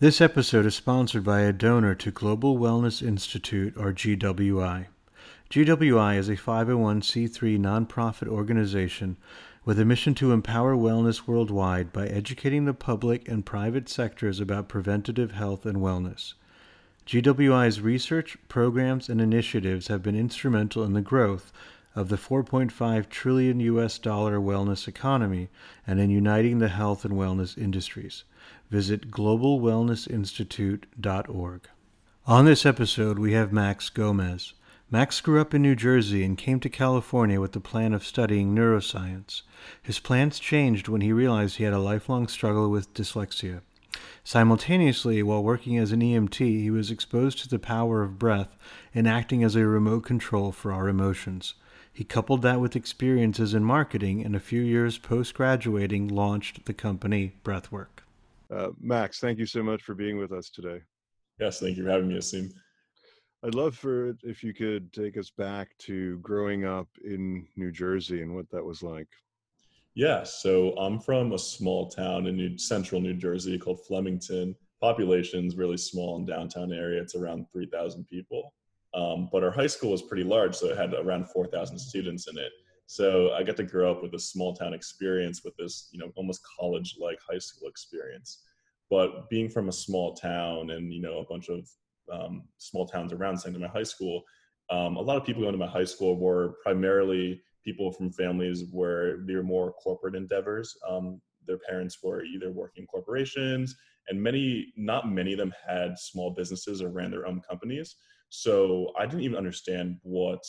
This episode is sponsored by a donor to Global Wellness Institute, or GWI. GWI is a 501c3 nonprofit organization with a mission to empower wellness worldwide by educating the public and private sectors about preventative health and wellness. GWI's research, programs, and initiatives have been instrumental in the growth of the $4.5 trillion U.S. dollar wellness economy and in uniting the health and wellness industries. Visit globalwellnessinstitute.org. On this episode, we have Max Gomez. Max grew up in New Jersey and came to California with the plan of studying neuroscience. His plans changed when he realized he had a lifelong struggle with dyslexia. Simultaneously, while working as an EMT, he was exposed to the power of breath and acting as a remote control for our emotions. He coupled that with experiences in marketing and a few years post-graduating launched the company Breathwork. Max, thank you so much for being with us today. Yes, thank you for having me, Asim. I'd love for if you could take us back to growing up in New Jersey and what that was like. Yeah, so I'm from a small town in central New Jersey called Flemington. Population's really small in downtown area. It's around 3,000 people. But our high school was pretty large, so it had around 4,000 students in it. So I got to grow up with a small town experience with this, almost college-like high school experience. But being from a small town and, a bunch of small towns around Santa Monica High School, a lot of people going to my high school were primarily people from families where they were more corporate endeavors. Their parents were either working in corporations, and not many of them had small businesses or ran their own companies. So I didn't even understand what,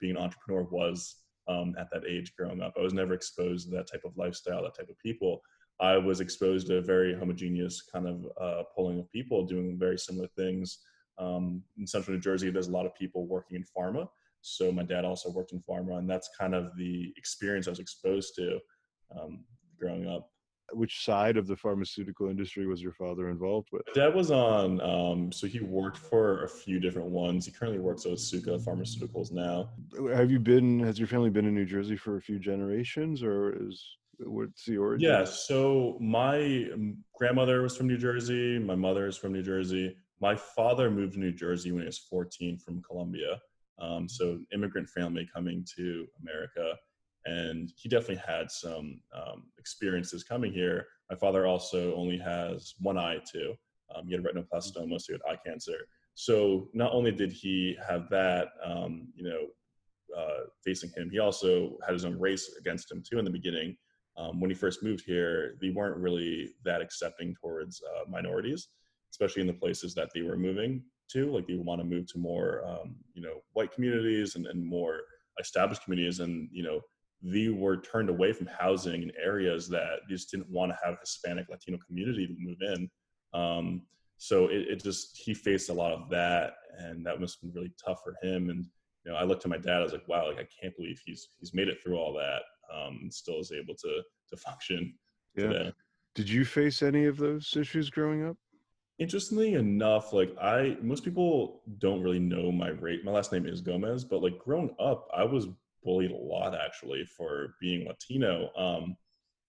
being an entrepreneur was at that age growing up. I was never exposed to that type of lifestyle, that type of people. I was exposed to a very homogeneous kind of polling of people doing very similar things. In central New Jersey, there's a lot of people working in pharma. So my dad also worked in pharma, and that's kind of the experience I was exposed to growing up. Which side of the pharmaceutical industry was your father involved with? Dad was on, so he worked for a few different ones. He currently works at Otsuka Pharmaceuticals now. Has your family been in New Jersey for a few generations, or what's the origin? Yeah, so my grandmother was from New Jersey. My mother is from New Jersey. My father moved to New Jersey when he was 14 from Colombia. So immigrant family coming to America. And he definitely had some experiences coming here. My father also only has one eye too. He had retinoblastoma, so he had eye cancer. So not only did he have that, facing him, he also had his own race against him too in the beginning. When he first moved here, they weren't really that accepting towards minorities, especially in the places that they were moving to. Like they want to move to more, white communities and more established communities, and they were turned away from housing in areas that just didn't want to have Hispanic, Latino community to move in. So he faced a lot of that, and that must have been really tough for him. And, I looked at my dad, I was like, wow, I can't believe he's made it through all that and still is able to function today. Did you face any of those issues growing up? Interestingly enough, most people don't really know my rate. My last name is Gomez, but growing up, I was bullied a lot actually for being Latino,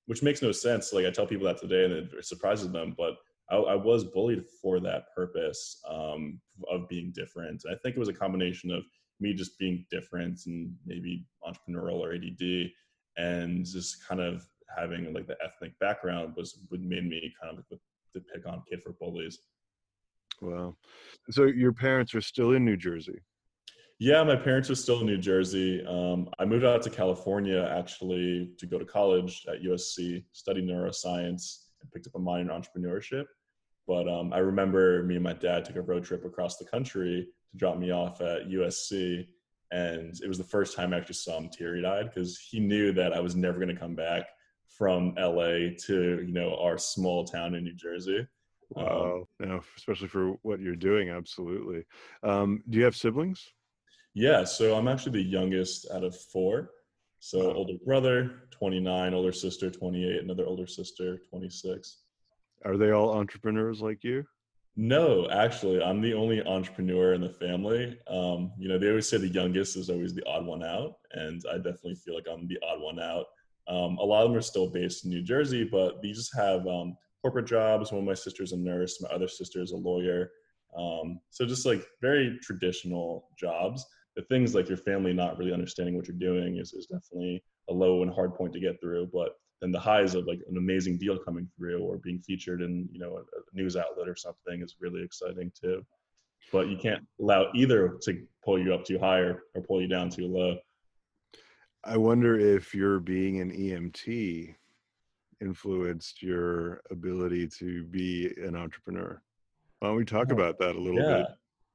which makes no sense. I tell people that today and it surprises them, but I was bullied for that purpose of being different. I think it was a combination of me just being different and maybe entrepreneurial or ADD, and just kind of having the ethnic background what made me kind of the pick on kid for bullies. Wow. So your parents are still in New Jersey? Yeah, my parents are still in New Jersey. I moved out to California, actually, to go to college at USC, studied neuroscience, and picked up a minor in entrepreneurship. But I remember me and my dad took a road trip across the country to drop me off at USC. And it was the first time I actually saw him teary-eyed, because he knew that I was never going to come back from LA to, our small town in New Jersey. Wow. Especially for what you're doing, absolutely. Do you have siblings? Yeah, so I'm actually the youngest out of four. So older brother, 29, older sister, 28, another older sister, 26. Are they all entrepreneurs like you? No, actually, I'm the only entrepreneur in the family. They always say the youngest is always the odd one out, and I definitely feel like I'm the odd one out. A lot of them are still based in New Jersey, but they just have corporate jobs. One of my sisters a nurse, my other sister is a lawyer. So just like very traditional jobs. The things like your family not really understanding what you're doing is definitely a low and hard point to get through. But then the highs of like an amazing deal coming through or being featured in, you know, a news outlet or something is really exciting too. But you can't allow either to pull you up too high or pull you down too low. I wonder if your being an EMT influenced your ability to be an entrepreneur. Why don't we talk about that a little bit?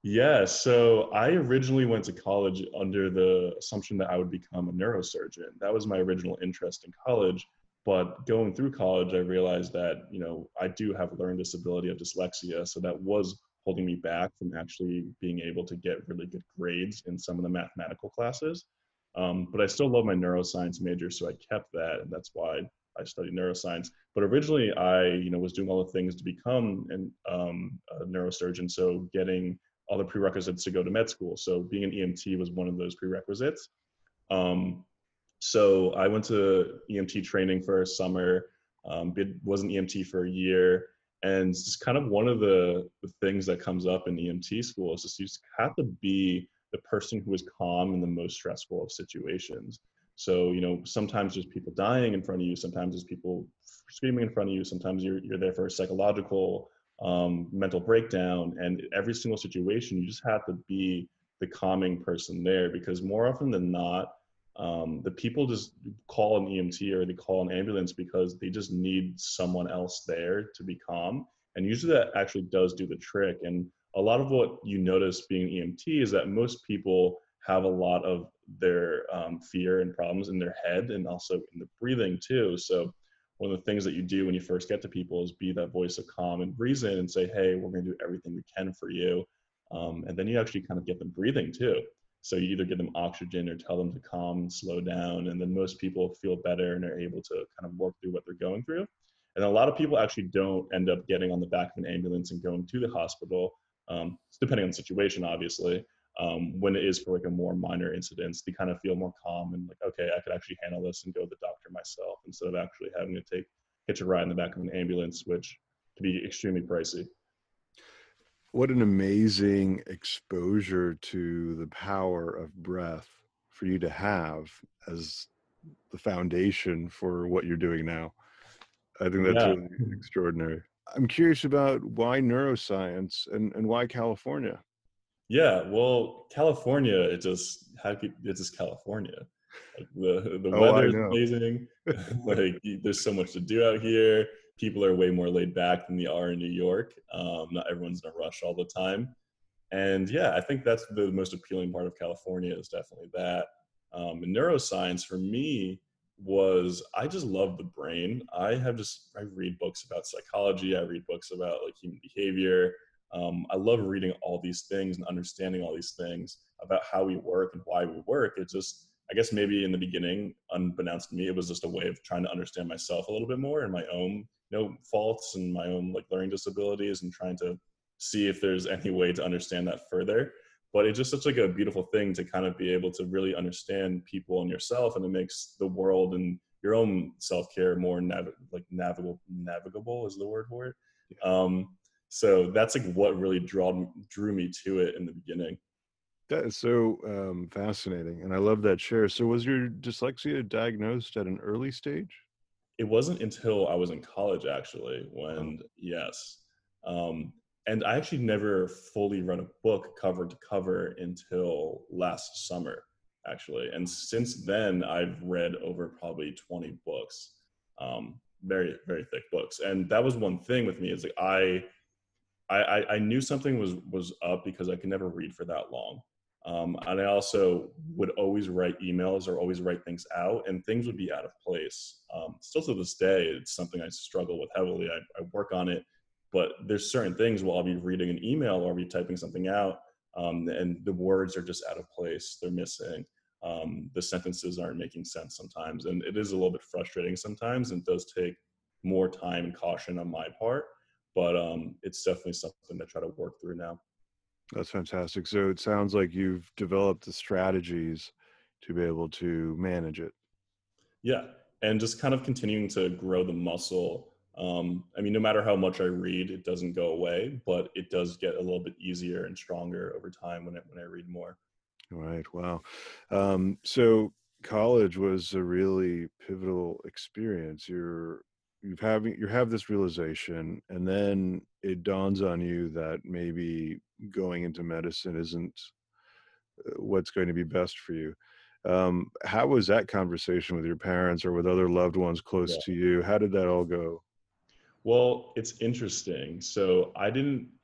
Yeah, so I originally went to college under the assumption that I would become a neurosurgeon. That was my original interest in college, but going through college, I realized that, you know, I do have a learned disability of dyslexia, so that was holding me back from actually being able to get really good grades in some of the mathematical classes. But I still love my neuroscience major, so I kept that, and that's why I studied neuroscience. But originally, I, you know, was doing all the things to become a neurosurgeon, so getting all the prerequisites to go to med school. So being an EMT was one of those prerequisites. So I went to EMT training for a summer, was an EMT for a year. And it's kind of one of the things that comes up in EMT school is just you have to be the person who is calm in the most stressful of situations. So, you know, sometimes there's people dying in front of you, sometimes there's people screaming in front of you, sometimes you're there for a psychological mental breakdown, and every single situation, you just have to be the calming person there, because more often than not, the people just call an EMT or they call an ambulance because they just need someone else there to be calm. And usually that actually does do the trick. And a lot of what you notice being an EMT is that most people have a lot of their fear and problems in their head and also in the breathing too. So one of the things that you do when you first get to people is be that voice of calm and reason and say, hey, we're going to do everything we can for you. And then you actually kind of get them breathing too. So you either give them oxygen or tell them to calm and slow down. And then most people feel better and are able to kind of work through what they're going through. And a lot of people actually don't end up getting on the back of an ambulance and going to the hospital, depending on the situation, obviously. When it is for like a more minor incidents, they kind of feel more calm and like, okay, I could actually handle this and go to the doctor myself instead of actually having to hitch a ride in the back of an ambulance, which can be extremely pricey. What an amazing exposure to the power of breath for you to have as the foundation for what you're doing now. I think that's really extraordinary. I'm curious about why neuroscience and why California? Yeah, well, California, it's just California. Like the weather is amazing. Like there's so much to do out here. People are way more laid back than they are in New York. Not everyone's in a rush all the time. And yeah, I think that's the most appealing part of California is definitely that. And neuroscience for me was, I just love the brain. I read books about psychology. I read books about like human behavior. I love reading all these things and understanding all these things about how we work and why we work. It's just, I guess maybe in the beginning, unbeknownst to me, it was just a way of trying to understand myself a little bit more and my own faults and my own like learning disabilities and trying to see if there's any way to understand that further. But it's just such like a beautiful thing to kind of be able to really understand people and yourself, and it makes the world and your own self-care more navigable is the word for it. So that's like what really drew me to it in the beginning. That is so fascinating, and I love that share. So was your dyslexia diagnosed at an early stage? It wasn't until I was in college, actually, and I actually never fully read a book cover to cover until last summer, actually. And since then, I've read over probably 20 books, very, very thick books. And that was one thing with me is like I knew something was up because I could never read for that long. And I also would always write emails or always write things out, and things would be out of place. Still to this day, it's something I struggle with heavily. I work on it, but there's certain things where I'll be reading an email or I'll be typing something out, and the words are just out of place. They're missing. The sentences aren't making sense sometimes. And it is a little bit frustrating sometimes, and it does take more time and caution on my part. But it's definitely something to try to work through now. That's fantastic. So it sounds like you've developed the strategies to be able to manage it. Yeah. And just kind of continuing to grow the muscle I mean, no matter how much I read, it doesn't go away, but it does get a little bit easier and stronger over time when I read more. Right. Wow. So college was a really pivotal experience. You have this realization, and then it dawns on you that maybe going into medicine isn't what's going to be best for you. How was that conversation with your parents or with other loved ones close to you? How did that all go? Well, it's interesting. So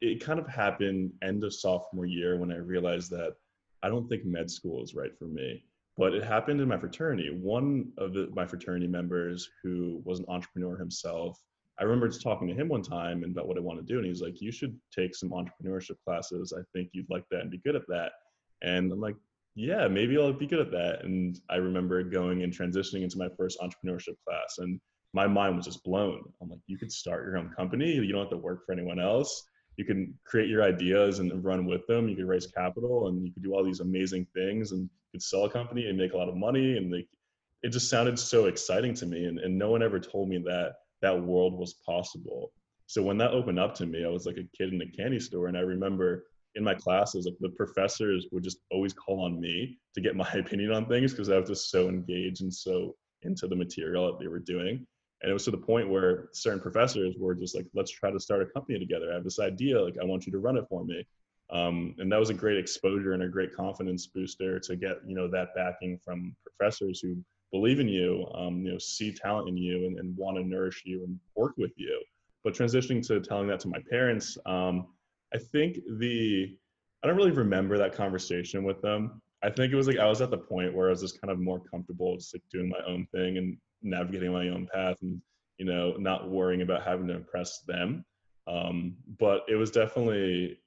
it kind of happened end of sophomore year when I realized that I don't think med school is right for me, but it happened in my fraternity. One of my fraternity members, who was an entrepreneur himself, I remember just talking to him one time about what I want to do. And he's like, you should take some entrepreneurship classes. I think you'd like that and be good at that. And I'm like, yeah, maybe I'll be good at that. And I remember going and transitioning into my first entrepreneurship class, and my mind was just blown. I'm like, you could start your own company. You don't have to work for anyone else. You can create your ideas and run with them. You can raise capital, and you can do all these amazing things, and you could sell a company and make a lot of money. And it just sounded so exciting to me. And no one ever told me that world was possible. So when that opened up to me, I was like a kid in a candy store. And I remember in my classes, like the professors would just always call on me to get my opinion on things, because I was just so engaged and so into the material that they were doing. And it was to the point where certain professors were just like, let's try to start a company together. I have this idea, like, I want you to run it for me. And that was a great exposure and a great confidence booster to get, that backing from professors who believe in you, see talent in you and want to nourish you and work with you. But transitioning to telling that to my parents, I think I don't really remember that conversation with them. I think it was like, I was at the point where I was just kind of more comfortable just like doing my own thing and navigating my own path and, not worrying about having to impress them. But it was definitely,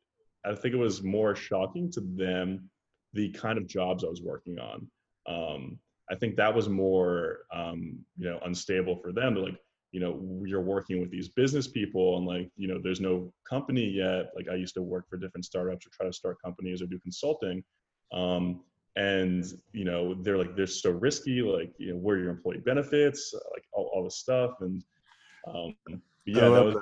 I think it was more shocking to them, the kind of jobs I was working on. I think that was more, unstable for them to like, you're working with these business people and like, there's no company yet. Like I used to work for different startups or try to start companies or do consulting. And they're like, they're so risky. Like, where are your employee benefits? Like all this stuff. And yeah, I love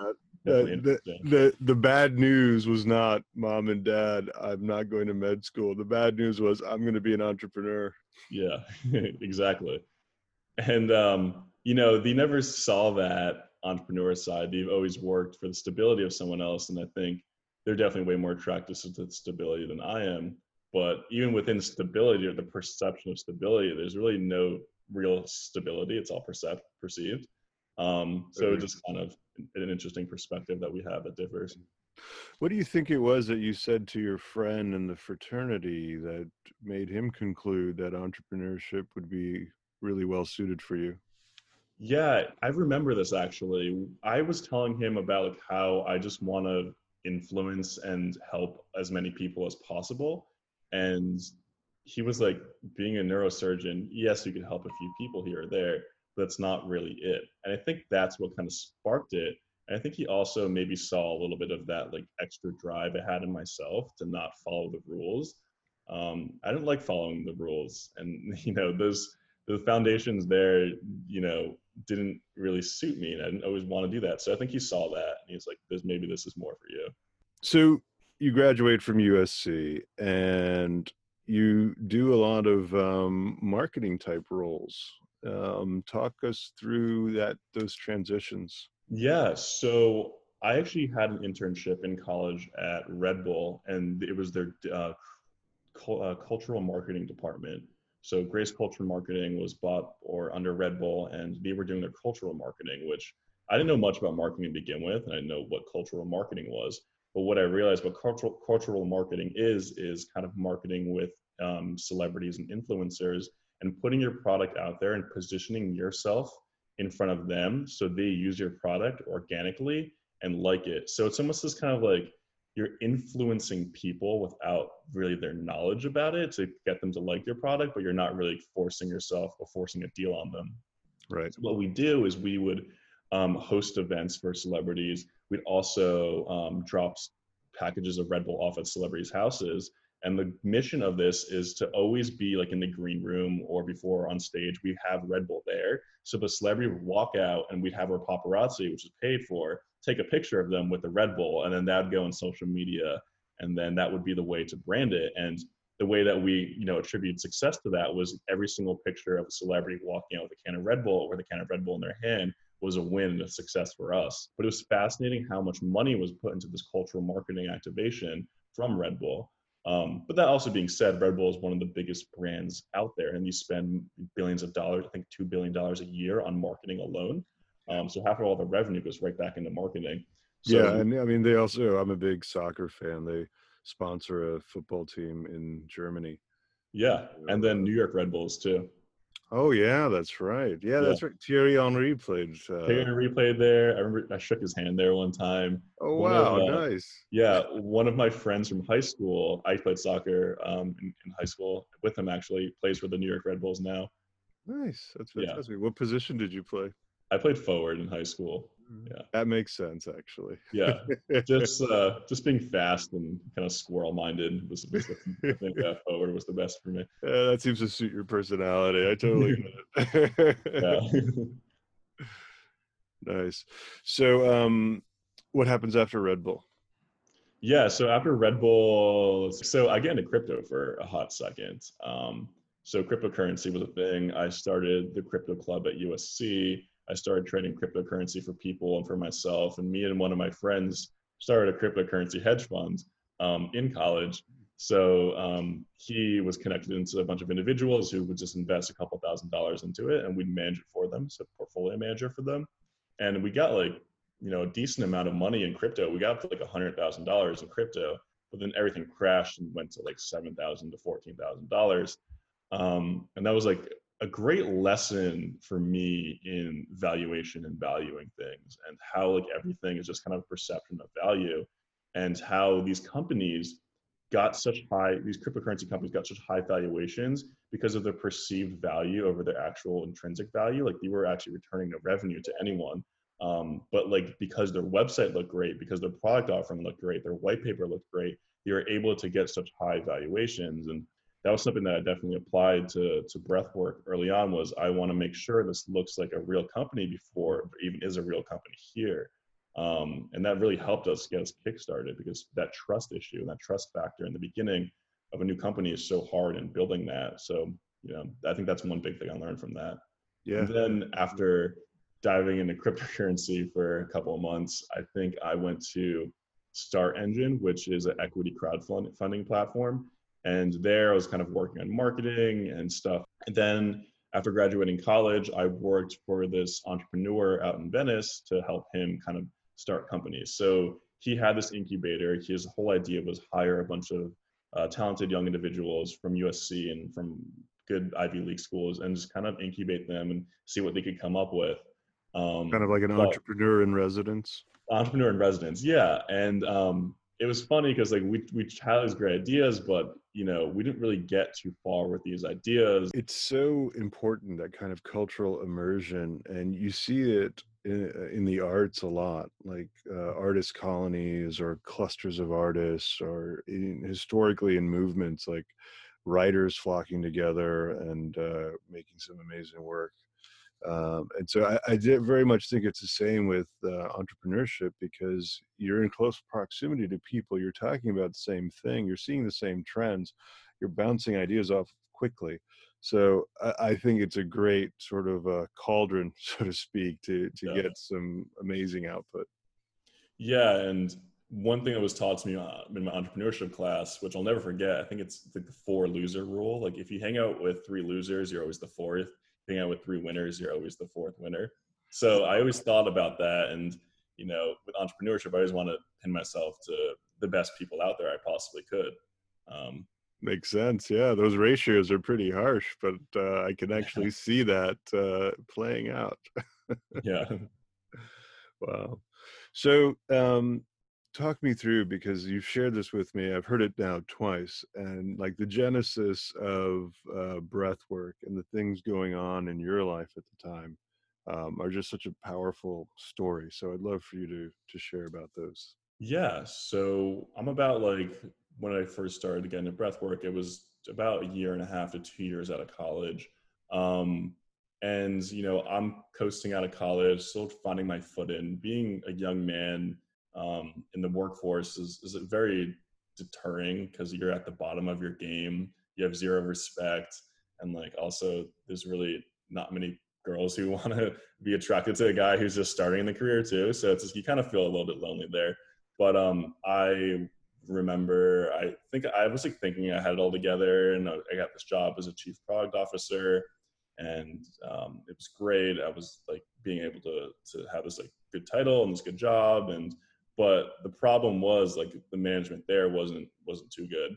that. The bad news was not, mom and dad, I'm not going to med school. The bad news was, I'm going to be an entrepreneur. Yeah, exactly. And they never saw that entrepreneur side. They've always worked for the stability of someone else. And I think they're definitely way more attracted to the stability than I am. But even within stability or the perception of stability, there's really no real stability. It's all perceived. So it's just kind of an interesting perspective that we have that differs. What do you think it was that you said to your friend in the fraternity that made him conclude that entrepreneurship would be really well suited for you? Yeah, I remember this actually. I was telling him about like how I just want to influence and help as many people as possible. And he was like, being a neurosurgeon, yes, you could help a few people here or there, but that's not really it. And I think that's what kind of sparked it. And I think he also maybe saw a little bit of that like extra drive I had in myself to not follow the rules. I didn't like following the rules. And, the foundations there, didn't really suit me, and I didn't always want to do that. So I think he saw that, and he's like, maybe this is more for you. So you graduate from USC, and you do a lot of marketing type roles. Talk us through those transitions. Yeah, so I actually had an internship in college at Red Bull, and it was their cultural marketing department. So Grace Culture Marketing was bought or under Red Bull, and they were doing their cultural marketing, which I didn't know much about marketing to begin with, and I didn't know what cultural marketing was. But what I realized what cultural marketing is kind of marketing with celebrities and influencers and putting your product out there and positioning yourself in front of them so they use your product organically and like it. So it's almost this kind of like, you're influencing people without really their knowledge about it to get them to like your product, but you're not really forcing yourself or forcing a deal on them. Right. So what we do is we would host events for celebrities. We'd also drop packages of Red Bull off at celebrities' houses. And the mission of this is to always be like in the green room or before on stage, we have Red Bull there. So the celebrity would walk out and we'd have our paparazzi, which is paid for, take a picture of them with the Red Bull, and then that would go on social media. And then that would be the way to brand it. And the way that we, you know, attributed success to that was every single picture of a celebrity walking out with a can of Red Bull or the can of Red Bull in their hand was a win and a success for us. But it was fascinating how much money was put into this cultural marketing activation from Red Bull. But that also being said, Red Bull is one of the biggest brands out there, and you spend billions of dollars, I think $2 billion a year on marketing alone. So half of all the revenue goes right back into marketing. So, yeah, and I mean, they also, I'm a big soccer fan. They sponsor a football team in Germany. Yeah, and then New York Red Bulls too. Oh yeah, that's right. Yeah, that's right. Thierry Henry played. Thierry Henry played there. I remember I shook his hand there one time. Oh wow, nice. Yeah, one of my friends from high school, I played soccer in high school with him actually. He plays for the New York Red Bulls now. Nice, that's fantastic. Yeah. What position did you play? I played forward in high school. Yeah, that makes sense actually. Yeah, just being fast and kind of squirrel-minded was I think that forward was the best for me. Yeah, that seems to suit your personality. I totally get it. Nice. So, what happens after Red Bull? Yeah, so after Red Bull, so I get into crypto for a hot second. So cryptocurrency was a thing. I started the crypto club at USC. I started trading cryptocurrency for people and for myself, and me and one of my friends started a cryptocurrency hedge fund in college. So he was connected into a bunch of individuals who would just invest a couple $1,000s into it, and we'd manage it for them, so portfolio manager for them. And we got like, you know, a decent amount of money in crypto. We got like $100,000 in crypto, but then everything crashed and went to like $7,000 to $14,000. And that was like a great lesson for me in valuation and valuing things, and how like everything is just kind of a perception of value, and how these companies got such high, these cryptocurrency companies got such high valuations because of their perceived value over their actual intrinsic value. Like they were actually returning no revenue to anyone. But like, because their website looked great, because their product offering looked great, their white paper looked great, they were able to get such high valuations. And that was something that I definitely applied to Breathwork early on, was I want to make sure this looks like a real company before it even is a real company here. And that really helped us get us kickstarted, because that trust issue and that trust factor in the beginning of a new company is so hard in building that. So, you know, I think that's one big thing I learned from that. Yeah. And then after diving into cryptocurrency for a couple of months, I think I went to StartEngine, which is an equity crowdfunding platform. And there I was kind of working on marketing and stuff. And then after graduating college, I worked for this entrepreneur out in Venice to help him kind of start companies. So he had this incubator. His whole idea was hire a bunch of talented young individuals from USC and from good Ivy League schools and just kind of incubate them and see what they could come up with. Kind of like an entrepreneur in residence. Entrepreneur in residence, yeah. And it was funny because like we had these great ideas, but you know, we didn't really get too far with these ideas. It's so important, that kind of cultural immersion, and you see it in the arts a lot, like artist colonies or clusters of artists, or historically in movements like writers flocking together and making some amazing work. And so I did very much think it's the same with entrepreneurship, because you're in close proximity to people. You're talking about the same thing. You're seeing the same trends. You're bouncing ideas off quickly. So I think it's a great sort of a cauldron, so to speak, to get some amazing output. Yeah. And one thing that was taught to me in my entrepreneurship class, which I'll never forget, I think it's like the 4 loser rule. Like if you hang out with 3 losers, you're always the 4th. Hang out with 3 winners, you're always the 4th winner. So I always thought about that. And, you know, with entrepreneurship, I always want to pin myself to the best people out there I possibly could. Makes sense. Yeah. Those ratios are pretty harsh, but I can actually see that playing out. Yeah. Wow. So talk me through, because you've shared this with me. I've heard it now twice, and like the genesis of Breathwork and the things going on in your life at the time are just such a powerful story. So I'd love for you to share about those. Yeah. So I'm about like when I first started to get into breathwork, it was about 1.5 to 2 years out of college. And, you know, I'm coasting out of college, still finding my foot in. Being a young man in the workforce is very deterring, because you're at the bottom of your game. You have zero respect. And like, also there's really not many girls who want to be attracted to a guy who's just starting the career too. So it's just, you kind of feel a little bit lonely there. But I remember, I think I was like thinking I had it all together, and I got this job as a chief product officer. And it was great. I was like being able to have this like good title and this good job, but the problem was like the management there wasn't too good.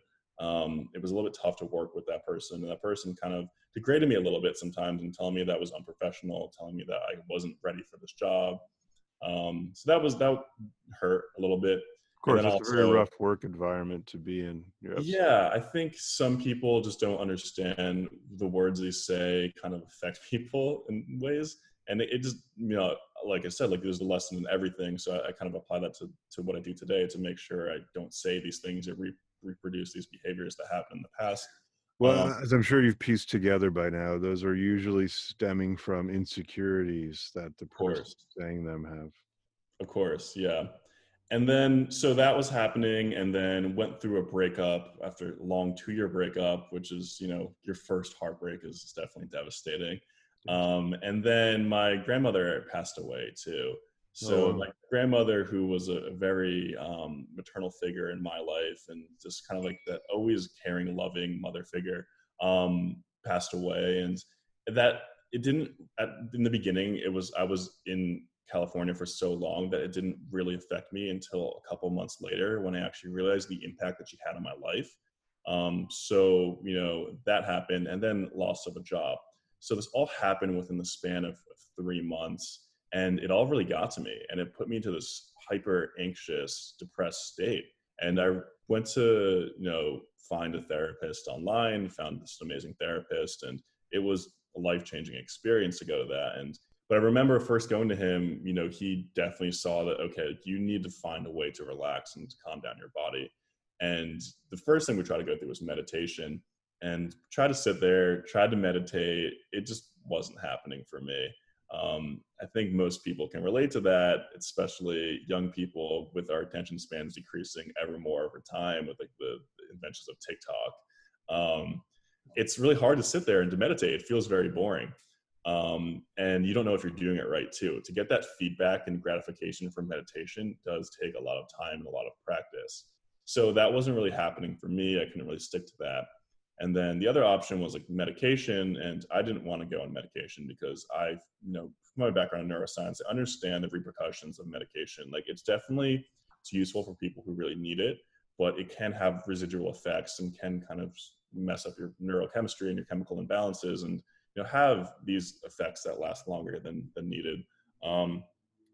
It was a little bit tough to work with that person, and that person kind of degraded me a little bit sometimes and telling me that was unprofessional, telling me that I wasn't ready for this job. So that hurt a little bit. Of course, it's also a very rough work environment to be in. Yeah, I think some people just don't understand the words they say kind of affect people in ways. And it just, you know, like I said, like there's a lesson in everything. So I kind of apply that to what I do today to make sure I don't say these things or reproduce these behaviors that happened in the past. Well, as I'm sure you've pieced together by now, those are usually stemming from insecurities that the person saying them have. Of course, yeah. And then, so that was happening, and then went through a breakup after a long 2-year breakup, which is, you know, your first heartbreak is definitely devastating. And then my grandmother passed away too. So my grandmother, who was a very maternal figure in my life, and just kind of like that always caring, loving mother figure, passed away. And that it didn't, in the beginning, I was in California for so long that it didn't really affect me until a couple months later, when I actually realized the impact that she had on my life. So, you know, that happened, and then loss of a job. So this all happened within the span of 3 months, and it all really got to me, and it put me into this hyper anxious, depressed state. And I went to, you know, find a therapist online, found this amazing therapist, and it was a life-changing experience to go to that. But I remember first going to him, you know, he definitely saw that, okay, you need to find a way to relax and to calm down your body. And the first thing we tried to go through was meditation, and tried to sit there, tried to meditate. It just wasn't happening for me. I think most people can relate to that, especially young people, with our attention spans decreasing ever more over time with like the inventions of TikTok. It's really hard to sit there and to meditate. It feels very boring. And you don't know if you're doing it right too. To get that feedback and gratification from meditation does take a lot of time and a lot of practice. So that wasn't really happening for me. I couldn't really stick to that. And then the other option was like medication, and I didn't want to go on medication because I, you know, from my background in neuroscience, I understand the repercussions of medication. Like it's useful for people who really need it, but it can have residual effects and can kind of mess up your neurochemistry and your chemical imbalances, and, you know, have these effects that last longer than needed.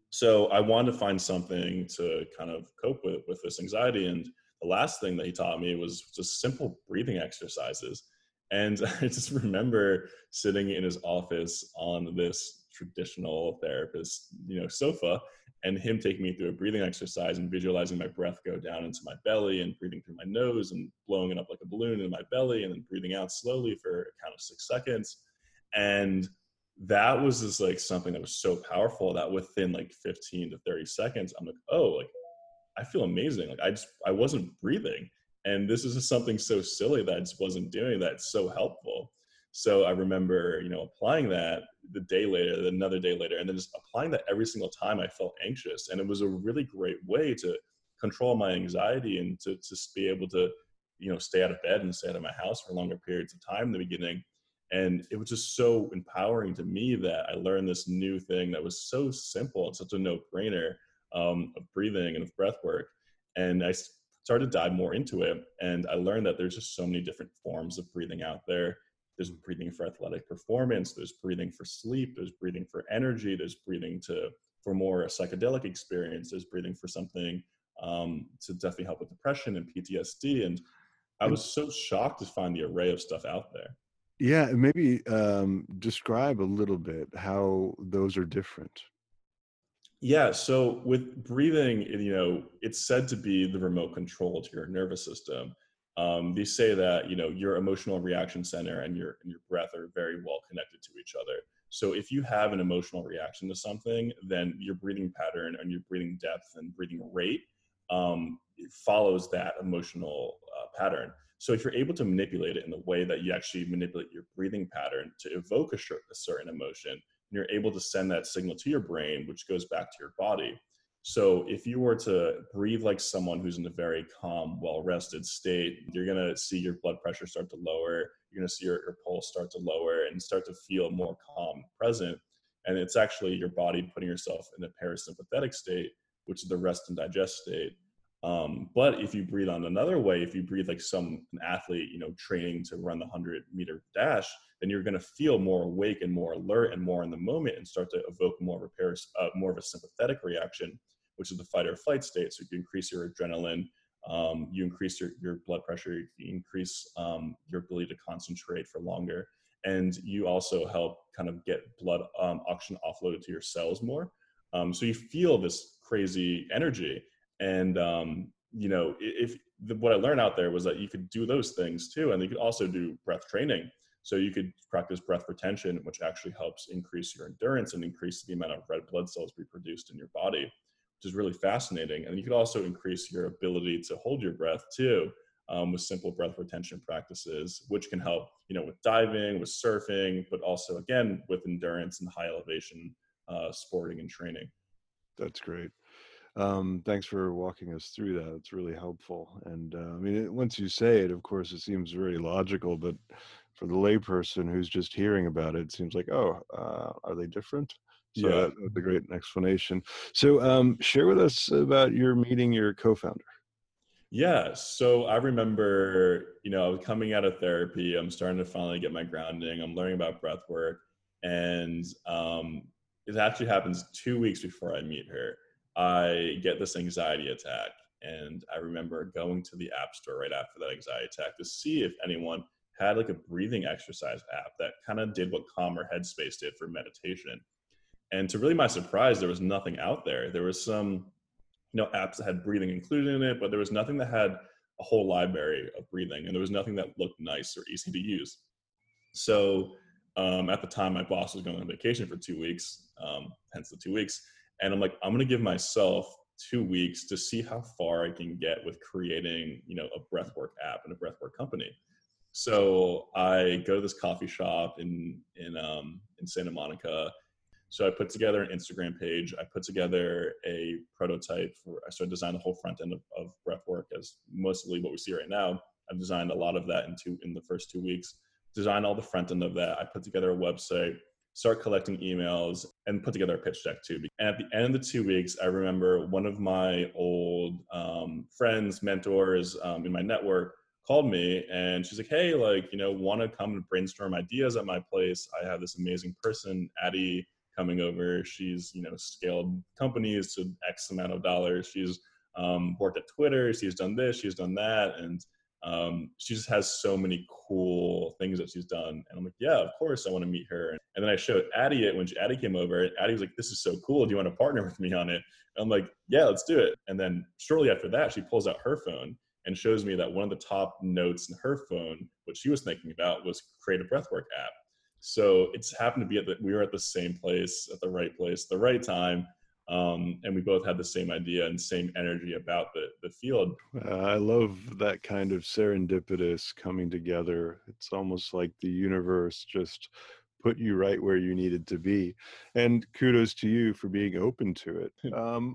So I wanted to find something to kind of cope with this anxiety. And the last thing that he taught me was just simple breathing exercises. And I just remember sitting in his office on this traditional therapist, you know, sofa, and him taking me through a breathing exercise and visualizing my breath go down into my belly and breathing through my nose and blowing it up like a balloon in my belly, and then breathing out slowly for a count of 6 seconds. And that was just like something that was so powerful that within like 15 to 30 seconds, I'm like, oh, like I feel amazing. Like I wasn't breathing, and this is just something so silly that I just wasn't doing. That's so helpful. So I remember, you know, applying that the day later, another day later, and then just applying that every single time I felt anxious. And it was a really great way to control my anxiety and to be able to, you know, stay out of bed and stay out of my house for longer periods of time in the beginning. And it was just so empowering to me that I learned this new thing that was so simple and such a no-brainer, of breathing and of breath work. And I started to dive more into it. And I learned that there's just so many different forms of breathing out there. There's breathing for athletic performance. There's breathing for sleep. There's breathing for energy. There's breathing for more a psychedelic experience. There's breathing for something to definitely help with depression and PTSD. And I was so shocked to find the array of stuff out there. Yeah, maybe describe a little bit how those are different. Yeah, so with breathing, you know, it's said to be the remote control to your nervous system. They say that, you know, your emotional reaction center and your breath are very well connected to each other. So if you have an emotional reaction to something, then your breathing pattern and your breathing depth and breathing rate follows that emotional pattern. So if you're able to manipulate it in the way that you actually manipulate your breathing pattern to evoke a certain emotion, and you're able to send that signal to your brain, which goes back to your body. So if you were to breathe like someone who's in a very calm, well-rested state, you're going to see your blood pressure start to lower. You're going to see your pulse start to lower and start to feel more calm, present. And it's actually your body putting yourself in a parasympathetic state, which is the rest and digest state. But if you breathe on another way, if you breathe like an athlete, you know, training to run the 100-meter dash, then you're going to feel more awake and more alert and more in the moment and start to evoke more of a sympathetic reaction, which is the fight or flight state. So you increase your adrenaline, you increase your blood pressure, you increase your ability to concentrate for longer. And you also help kind of get blood oxygen offloaded to your cells more. So you feel this crazy energy. And, you know, what I learned out there was that you could do those things too. And you could also do breath training. So you could practice breath retention, which actually helps increase your endurance and increase the amount of red blood cells reproduced in your body, which is really fascinating. And you could also increase your ability to hold your breath too, with simple breath retention practices, which can help, you know, with diving, with surfing, but also again, with endurance and high elevation, sporting and training. That's great. Thanks for walking us through that. It's really helpful. And I mean, once you say it, of course, it seems very logical, but for the layperson who's just hearing about it, it seems like, oh, are they different? So yeah. That's a great explanation. So share with us about your meeting your co-founder. Yeah. So I remember, you know, I was coming out of therapy. I'm starting to finally get my grounding. I'm learning about breath work. And it actually happens 2 weeks before I meet her. I get this anxiety attack. And I remember going to the app store right after that anxiety attack to see if anyone had like a breathing exercise app that kind of did what Calm or Headspace did for meditation. And to really my surprise, there was nothing out there. There was some, you know, apps that had breathing included in it, but there was nothing that had a whole library of breathing, and there was nothing that looked nice or easy to use. So at the time, my boss was going on vacation for 2 weeks, hence the 2 weeks. And I'm like, I'm going to give myself 2 weeks to see how far I can get with creating, you know, a breathwork app and a breathwork company. So I go to this coffee shop in Santa Monica. So I put together an Instagram page. I put together a prototype so I designed the whole front end of breathwork as mostly what we see right now. I've designed a lot of that in the first 2 weeks, designed all the front end of that. I put together a website, start collecting emails, and put together a pitch deck too. And at the end of the 2 weeks, I remember one of my old friends, mentors in my network called me, and she's like, hey, like, you know, want to come and brainstorm ideas at my place? I have this amazing person, Addie, coming over. She's, you know, scaled companies to X amount of dollars. She's worked at Twitter. She's done this, she's done that. And she just has so many cool things that she's done. And I'm like, yeah, of course, I want to meet her. And then I showed Addie it when Addie came over. Addie was like, this is so cool. Do you want to partner with me on it? And I'm like, yeah, let's do it. And then shortly after that, she pulls out her phone and shows me that one of the top notes in her phone, what she was thinking about, was create a breathwork app. So it's happened to be we were at the same place, at the right place, the right time. And we both had the same idea and same energy about the field. I love that kind of serendipitous coming together. It's almost like the universe just put you right where you needed to be. And kudos to you for being open to it.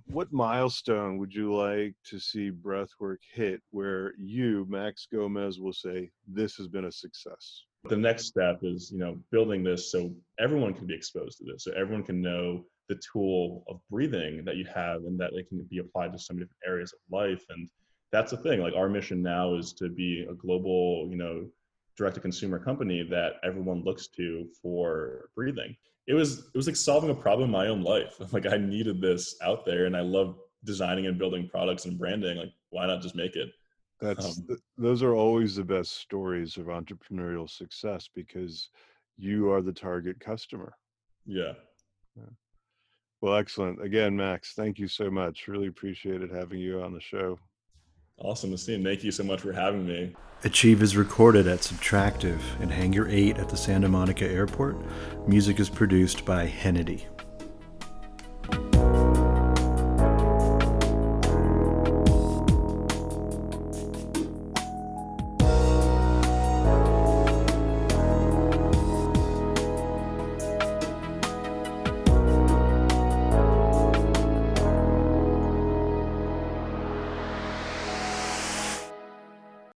What milestone would you like to see breathwork hit where you, Max Gomez, will say, this has been a success? The next step is, you know, building this so everyone can be exposed to this, so everyone can know the tool of breathing that you have and that it can be applied to so many different areas of life. And that's the thing, like, our mission now is to be a global, you know, direct-to-consumer company that everyone looks to for breathing. It was like solving a problem in my own life. Like, I needed this out there, and I love designing and building products and branding. Like, why not just make it? Those are always the best stories of entrepreneurial success, because you are the target customer. Yeah. Well, excellent. Again, Max, thank you so much. Really appreciated having you on the show. Awesome to see you. Thank you so much for having me. Achieve is recorded at Subtractive in Hangar 8 at the Santa Monica Airport. Music is produced by Hennedy.